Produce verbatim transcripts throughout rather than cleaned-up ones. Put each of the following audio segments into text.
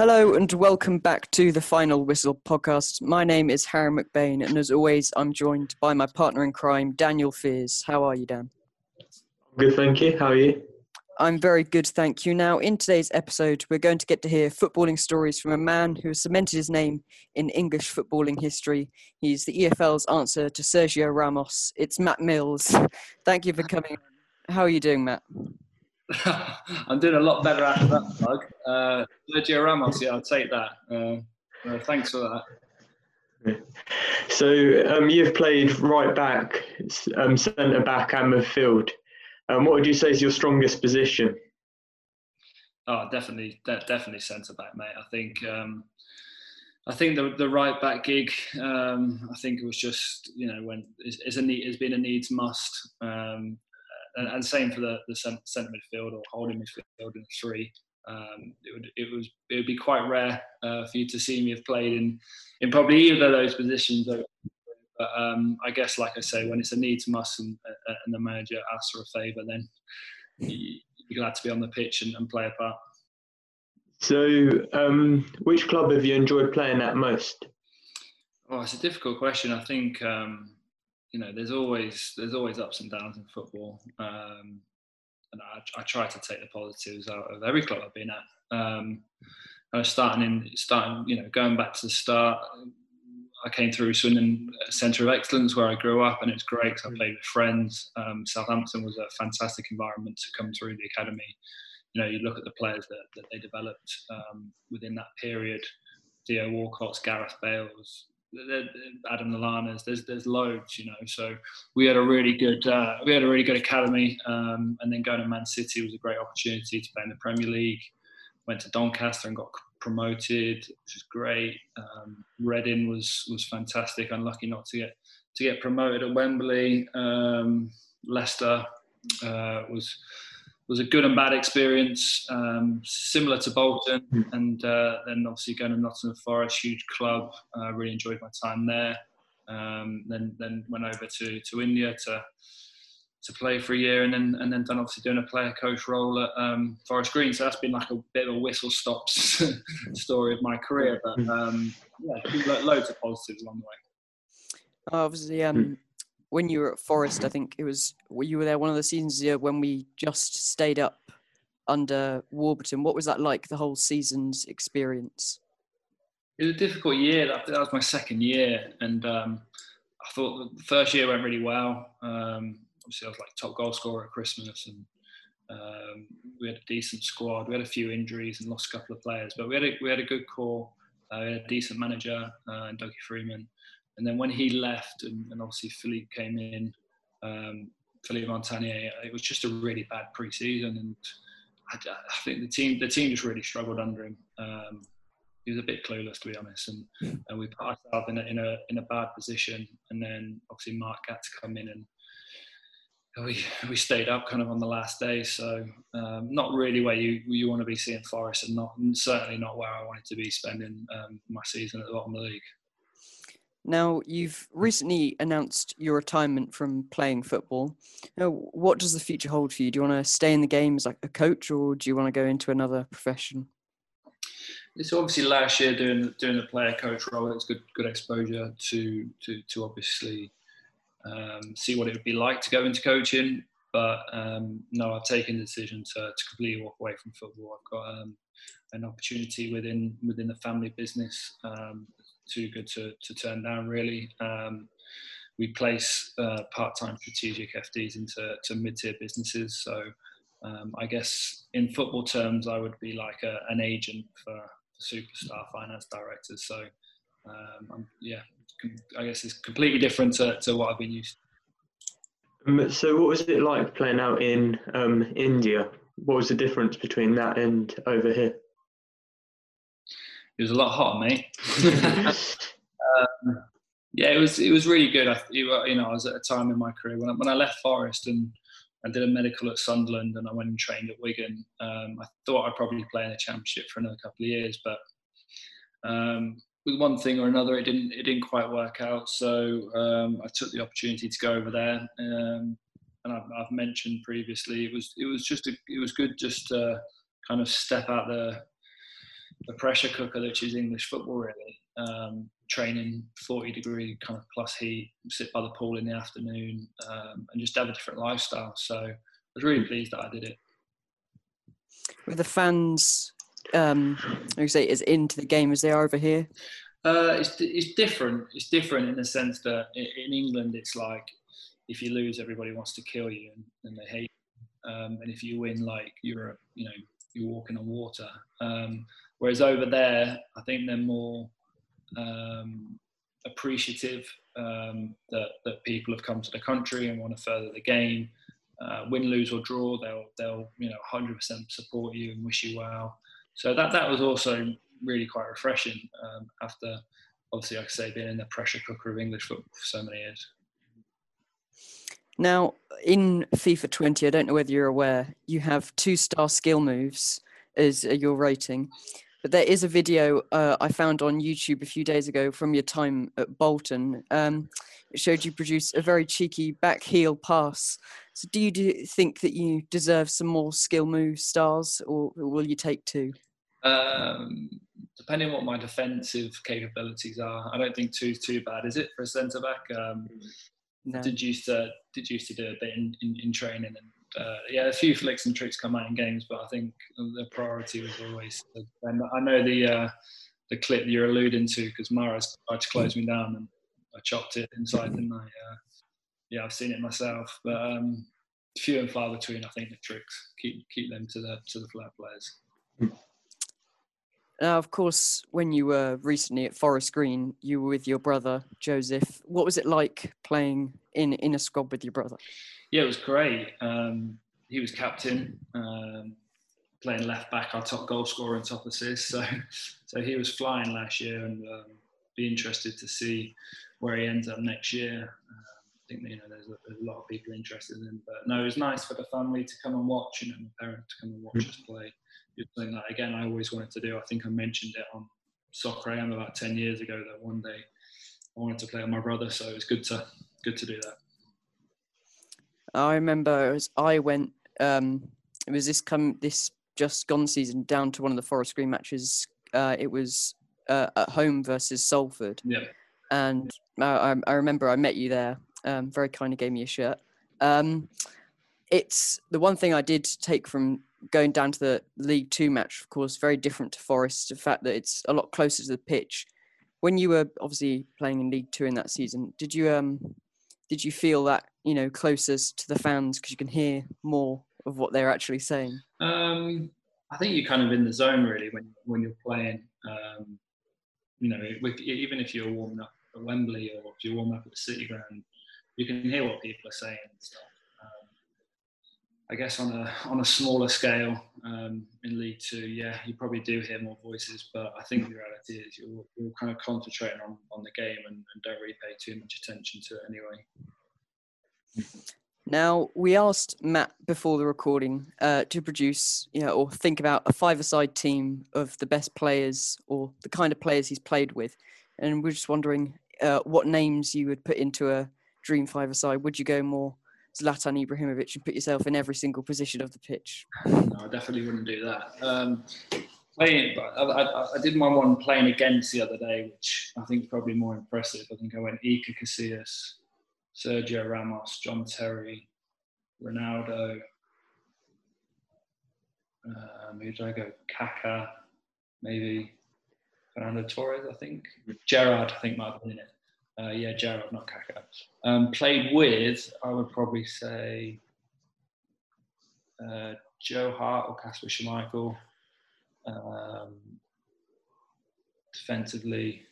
Hello and welcome back to the Final Whistle podcast. My name is Harry McBain and as always I'm joined by my partner in crime, Daniel Fears. How are you, Dan? Good, thank you. How are you? I'm very good, thank you. Now, in today's episode, we're going to get to hear footballing stories from a man who has cemented his name in English footballing history. He's the E F L's answer to Sergio Ramos. It's Matt Mills. Thank you for coming. How are you doing, Matt? I'm doing a lot better after that plug. Uh, Sergio Ramos, yeah, I'll take that. Uh, uh, thanks for that. So, um, you've played right back, um, centre back, and midfield. Um, what would you say is your strongest position? Oh, definitely, de- definitely centre back, mate. I think, um, I think the the right back gig. Um, I think it was just you know when is, is a need has been a needs must. Um, And, and same for the, the centre midfield or holding midfield in three. Um, it would it was it would be quite rare uh, for you to see me have played in, in probably either of those positions. But um, I guess, like I say, when it's a needs must and, and the manager asks for a favour, then you're glad to be on the pitch and, and play a part. So, um, which club have you enjoyed playing at most? Oh, it's a difficult question. I think. Um, You know, there's always there's always ups and downs in football, um, and I, I try to take the positives out of every club I've been at. Um, I was starting in starting, you know, going back to the start. I came through Swindon Centre of Excellence where I grew up, and it's great because I played with friends. Um, Southampton was a fantastic environment to come through the academy. You know, you look at the players that, that they developed um, within that period: Theo Walcott, Gareth Bales, Adam Lallana's, there's there's loads, you know. So we had a really good uh, we had a really good academy, um, and then going to Man City was a great opportunity to play in the Premier League. Went to Doncaster and got promoted, which was great. Um, Reading was was fantastic. Unlucky not to get to get promoted at Wembley. Um, Leicester uh, was was a good and bad experience, um, similar to Bolton, and uh, then obviously going to Nottingham Forest, huge club. I uh, really enjoyed my time there. Um, then then went over to, to India to to play for a year, and then and then done obviously doing a player coach role at um, Forest Green. So that's been like a bit of a whistle stop story of my career, but um, yeah, loads of positives along the way. Obviously, um. When you were at Forest, I think it was you were there one of the seasons when we just stayed up under Warburton. What was that like? The whole season's experience. It was a difficult year. That was my second year, and um, I thought the first year went really well. Um, obviously, I was like top goal scorer at Christmas, and um, we had a decent squad. We had a few injuries and lost a couple of players, but we had a, we had a good core. Uh, we had a decent manager, uh, Dougie Freeman. And then when he left, and, and obviously Philippe came in, um, Philippe Montagnier, it was just a really bad pre-season, and I, I think the team the team just really struggled under him. Um, he was a bit clueless, to be honest, and, and we put ourselves in a, in a in a bad position. And then obviously Mark had to come in, and we we stayed up kind of on the last day. So um, not really where you you want to be seeing Forest, and not and certainly not where I wanted to be spending um, my season at the bottom of the league. Now, you've recently announced your retirement from playing football. Now, what does the future hold for you? Do you want to stay in the game as like a coach, or do you want to go into another profession? It's obviously last year doing doing the player coach role. It's good good exposure to to to obviously um, see what it would be like to go into coaching. But um, no, I've taken the decision to, to completely walk away from football. I've got um, an opportunity within within the family business. Um, too good to, to turn down, really. Um, we place uh, part-time strategic F Ds into to mid-tier businesses. So um, I guess in football terms, I would be like a, an agent for, for superstar finance directors. So um, I'm, yeah, com- I guess it's completely different to, to what I've been used to. Um, so what was it like playing out in um, India? What was the difference between that and over here? It was a lot hotter, mate. um, yeah, it was it was really good. I, you know, I was at a time in my career when I, when I left Forest and I did a medical at Sunderland and I went and trained at Wigan. Um, I thought I'd probably play in the Championship for another couple of years, but um, with one thing or another, it didn't it didn't quite work out. So um, I took the opportunity to go over there, um, and I've, I've mentioned previously it was it was just a, it was good just to kind of step out the the pressure cooker which is English football, really. Um, training forty degree kind of plus heat, sit by the pool in the afternoon, um, and just have a different lifestyle. So I was really pleased that I did it. Were the fans, um, like you say, as into the game as they are over here? Uh, it's it's different. It's different in the sense that in England, it's like if you lose, everybody wants to kill you and, and they hate you. Um, and if you win, like Europe, you know, you're walking on water. Um, whereas over there, I think they're more um, appreciative um, that that people have come to the country and want to further the game. Uh, win, lose or draw, they'll they'll you know one hundred percent support you and wish you well. So that that was also really quite refreshing um, after, obviously, like I say, being in the pressure cooker of English football for so many years. Now, in FIFA twenty, I don't know whether you're aware, you have two-star skill moves as your rating. But there is a video uh, I found on YouTube a few days ago from your time at Bolton. Um, it showed you produce a very cheeky back heel pass. So do you do, think that you deserve some more skill move stars, or will you take two? Um, depending on what my defensive capabilities are, I don't think two's too bad, is it, for a centre back? Um, no. Did used to did used to do it in, in, in training, and uh, yeah, a few flicks and tricks come out in games, but I think the priority was always. And I know the uh, the clip you're alluding to because Mara's tried to close me down, and I chopped it inside, didn't I? Uh, yeah, I've seen it myself, but um, few and far between. I think the tricks keep keep them to the to the flat players. Now, of course, when you were recently at Forest Green, you were with your brother, Joseph. What was it like playing in, in a squad with your brother? Yeah, it was great. Um, he was captain, um, playing left-back, our top goal scorer and top assist. So so he was flying last year, and um, be interested to see where he ends up next year. Um, I think you know there's a, there's a lot of people interested in him. But no, it was nice for the family to come and watch, and my parents to come and watch us play. Something that, again, I always wanted to do. I think I mentioned it on Soccer A M about ten years ago that one day I wanted to play with my brother, so it was good to good to do that. I remember as I went, um, it was this come this just gone season down to one of the Forest Green matches. Uh, it was uh, at home versus Salford, yeah. And I, I remember I met you there. Um, very kindly gave me a shirt. Um, it's the one thing I did take from going down to the League Two match, of course, very different to Forest, the fact that it's a lot closer to the pitch. When you were obviously playing in League Two in that season, did you um, did you feel that, you know, closest to the fans because you can hear more of what they're actually saying? Um, I think you're kind of in the zone, really, when when you're playing. Um, you know, with, even if you're warming up at Wembley or if you're warming up at the City Ground, you can hear what people are saying and stuff. I guess on a on a smaller scale um, in League Two, yeah, you probably do hear more voices, but I think the reality is you're, you're kind of concentrating on, on the game and, and don't really pay too much attention to it anyway. Now, we asked Matt before the recording uh, to produce, you know, or think about a five-a-side team of the best players or the kind of players he's played with, and we're just wondering uh, what names you would put into a dream five-a-side. Would you go more Zlatan Ibrahimovic and put yourself in every single position of the pitch? No, I definitely wouldn't do that. Um, playing, but I, I, I did my one playing against the other day, which I think is probably more impressive. I think I went Iker Casillas, Sergio Ramos, John Terry, Ronaldo. Um, who did I go? Kaka, maybe Fernando Torres, I think. Gerrard, I think, might have been in it. Uh, yeah, Gerrard, not Kaka. Um, played with, I would probably say uh, Joe Hart or Kasper Schmeichel. Um, defensively,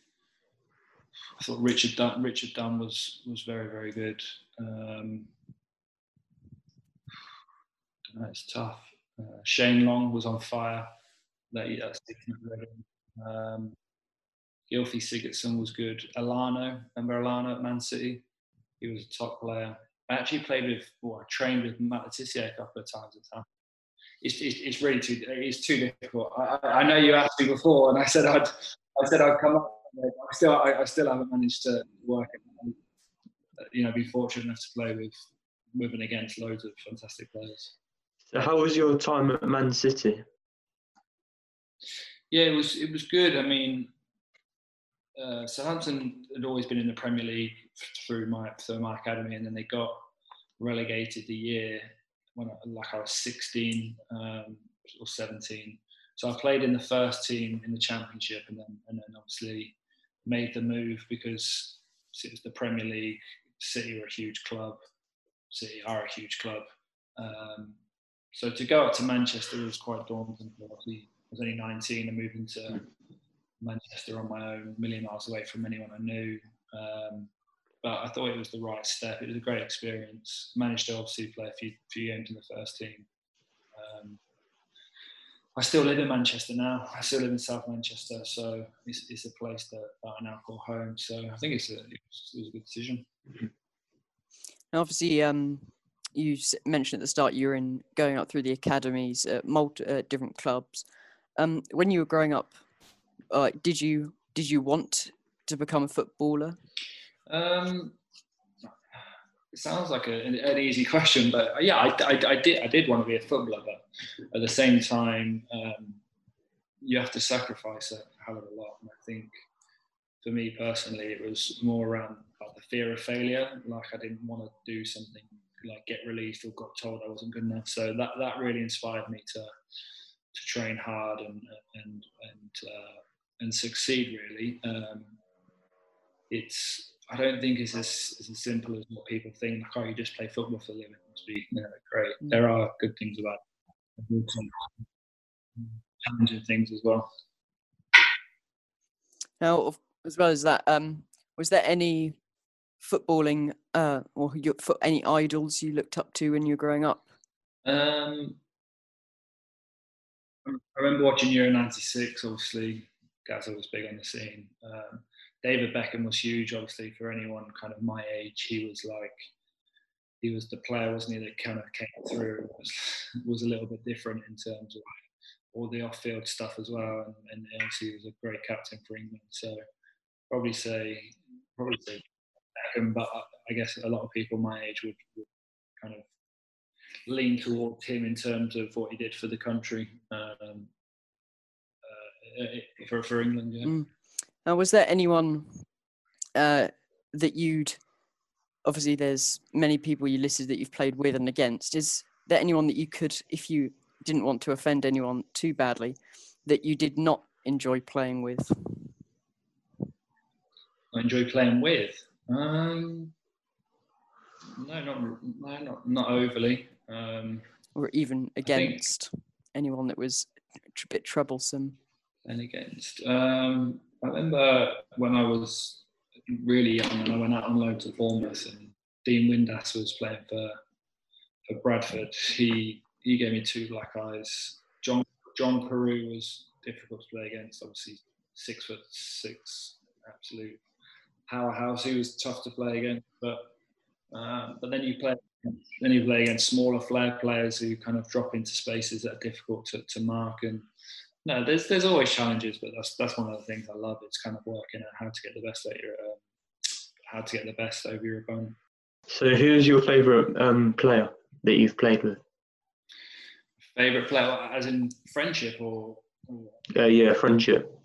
I thought Richard Dunn, Richard Dunn was was very, very good. Um, I don't know, it's tough. Uh, Shane Long was on fire. That, that's um, Gylfi Sigurdsson was good. Elano, remember Elano at Man City? He was a top player. I actually played with, well, I trained with Matt Mills a couple of times at time. It's, it's, it's really too, it's too difficult. I, I know you asked me before, and I said I'd, I said I'd come up. I still, I, I still haven't managed to work. And, you know, be fortunate enough to play with, with and against loads of fantastic players. So, how was your time at Man City? Yeah, it was it was good. I mean, uh, Southampton had always been in the Premier League through my through my academy, and then they got relegated the year when I, like I was sixteen um, or seventeen. So I played in the first team in the Championship, and then and then obviously made the move because it was the Premier League. City were a huge club. City are a huge club. Um, so to go up to Manchester was quite daunting. Obviously, I was only nineteen and moving to Manchester on my own, a million miles away from anyone I knew. Um, but I thought it was the right step. It was a great experience. Managed to obviously play a few, few games in the first team. Um, I still live in Manchester now. I still live in South Manchester. So it's, it's a place that, that I now call home. So I think it's a, it was, it was a good decision. Now, obviously, um, you mentioned at the start you were in going up through the academies at multi, uh, different clubs. Um, when you were growing up, uh, did you did you want to become a footballer? Um, it sounds like a, an, an easy question, but yeah, I, I, I did I did want to be a footballer, but at the same time, um, you have to sacrifice a hell of a lot. And I think for me personally, it was more around like, the fear of failure. Like I didn't want to do something like get released or got told I wasn't good enough. So that that really inspired me to. to train hard and and and uh, and succeed really. Um, it's I don't think it's as, it's as simple as what people think. Like, oh, you just play football for a living. It must be you know, great. Mm. There are good things about it. Challenging things as well. Now, as well as that, um, was there any footballing uh, or your, any idols you looked up to when you were growing up? Um, I remember watching Euro ninety-six, obviously. Gazza was big on the scene. Um, David Beckham was huge, obviously, for anyone kind of my age. He was like, he was the player, wasn't he, that kind of came through. Was, was a little bit different in terms of all the off-field stuff as well. And, and obviously, he was a great captain for England. So probably say, probably say Beckham, but I guess a lot of people my age would, would kind of lean towards him in terms of what he did for the country, um, uh, for for England. Yeah. Mm. Now, was there anyone uh, that you'd obviously? There's many people you listed that you've played with and against. Is there anyone that you could, if you didn't want to offend anyone too badly, that you did not enjoy playing with? I enjoy playing with. Um, no, not no, not not overly. Um, or even against think, anyone that was a bit troublesome. And against. Um, I remember when I was really young and I went out on loan to Bournemouth and Dean Windass was playing for for Bradford. He he gave me two black eyes. John John Carew was difficult to play against, obviously six foot six, absolute powerhouse. He was tough to play against, but uh, but then you play Then you play against smaller flair players who kind of drop into spaces that are difficult to, to mark. And no, there's there's always challenges, but that's that's one of the things I love. It's kind of working out how to get the best out your um, how to get the best over your opponent. So, who's your favourite um, player that you've played with? Favourite player, as in friendship, or? or uh, yeah, friendship.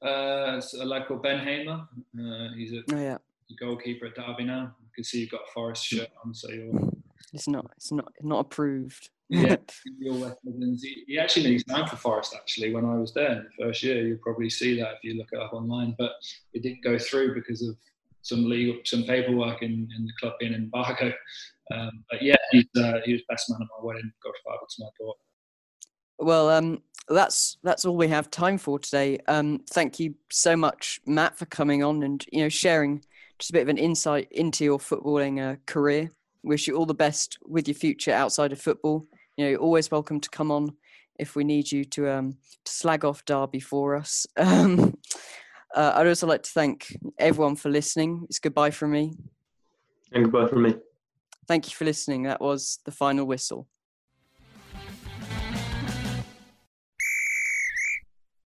Uh, so a lad called Ben Hamer. Uh, he's a oh, yeah. goalkeeper at Derby now. I can see you've got a Forest shirt on, so you're. It's not. It's not. Not approved. Yeah, he actually made his name for Forest. Actually, when I was there in the first year, you'll probably see that if you look it up online. But it didn't go through because of some legal, some paperwork in, in the club being embargo. Um, but yeah, he's, uh, he was best man at my wedding. Godfather to my daughter. Well, um, that's that's all we have time for today. Um, thank you so much, Matt, for coming on and you know sharing just a bit of an insight into your footballing uh, career. Wish you all the best with your future outside of football. You know, you're always welcome to come on if we need you to um, to slag off Derby for us. Um, uh, I'd also like to thank everyone for listening. It's goodbye from me. And goodbye from me. Thank you for listening. That was The Final Whistle.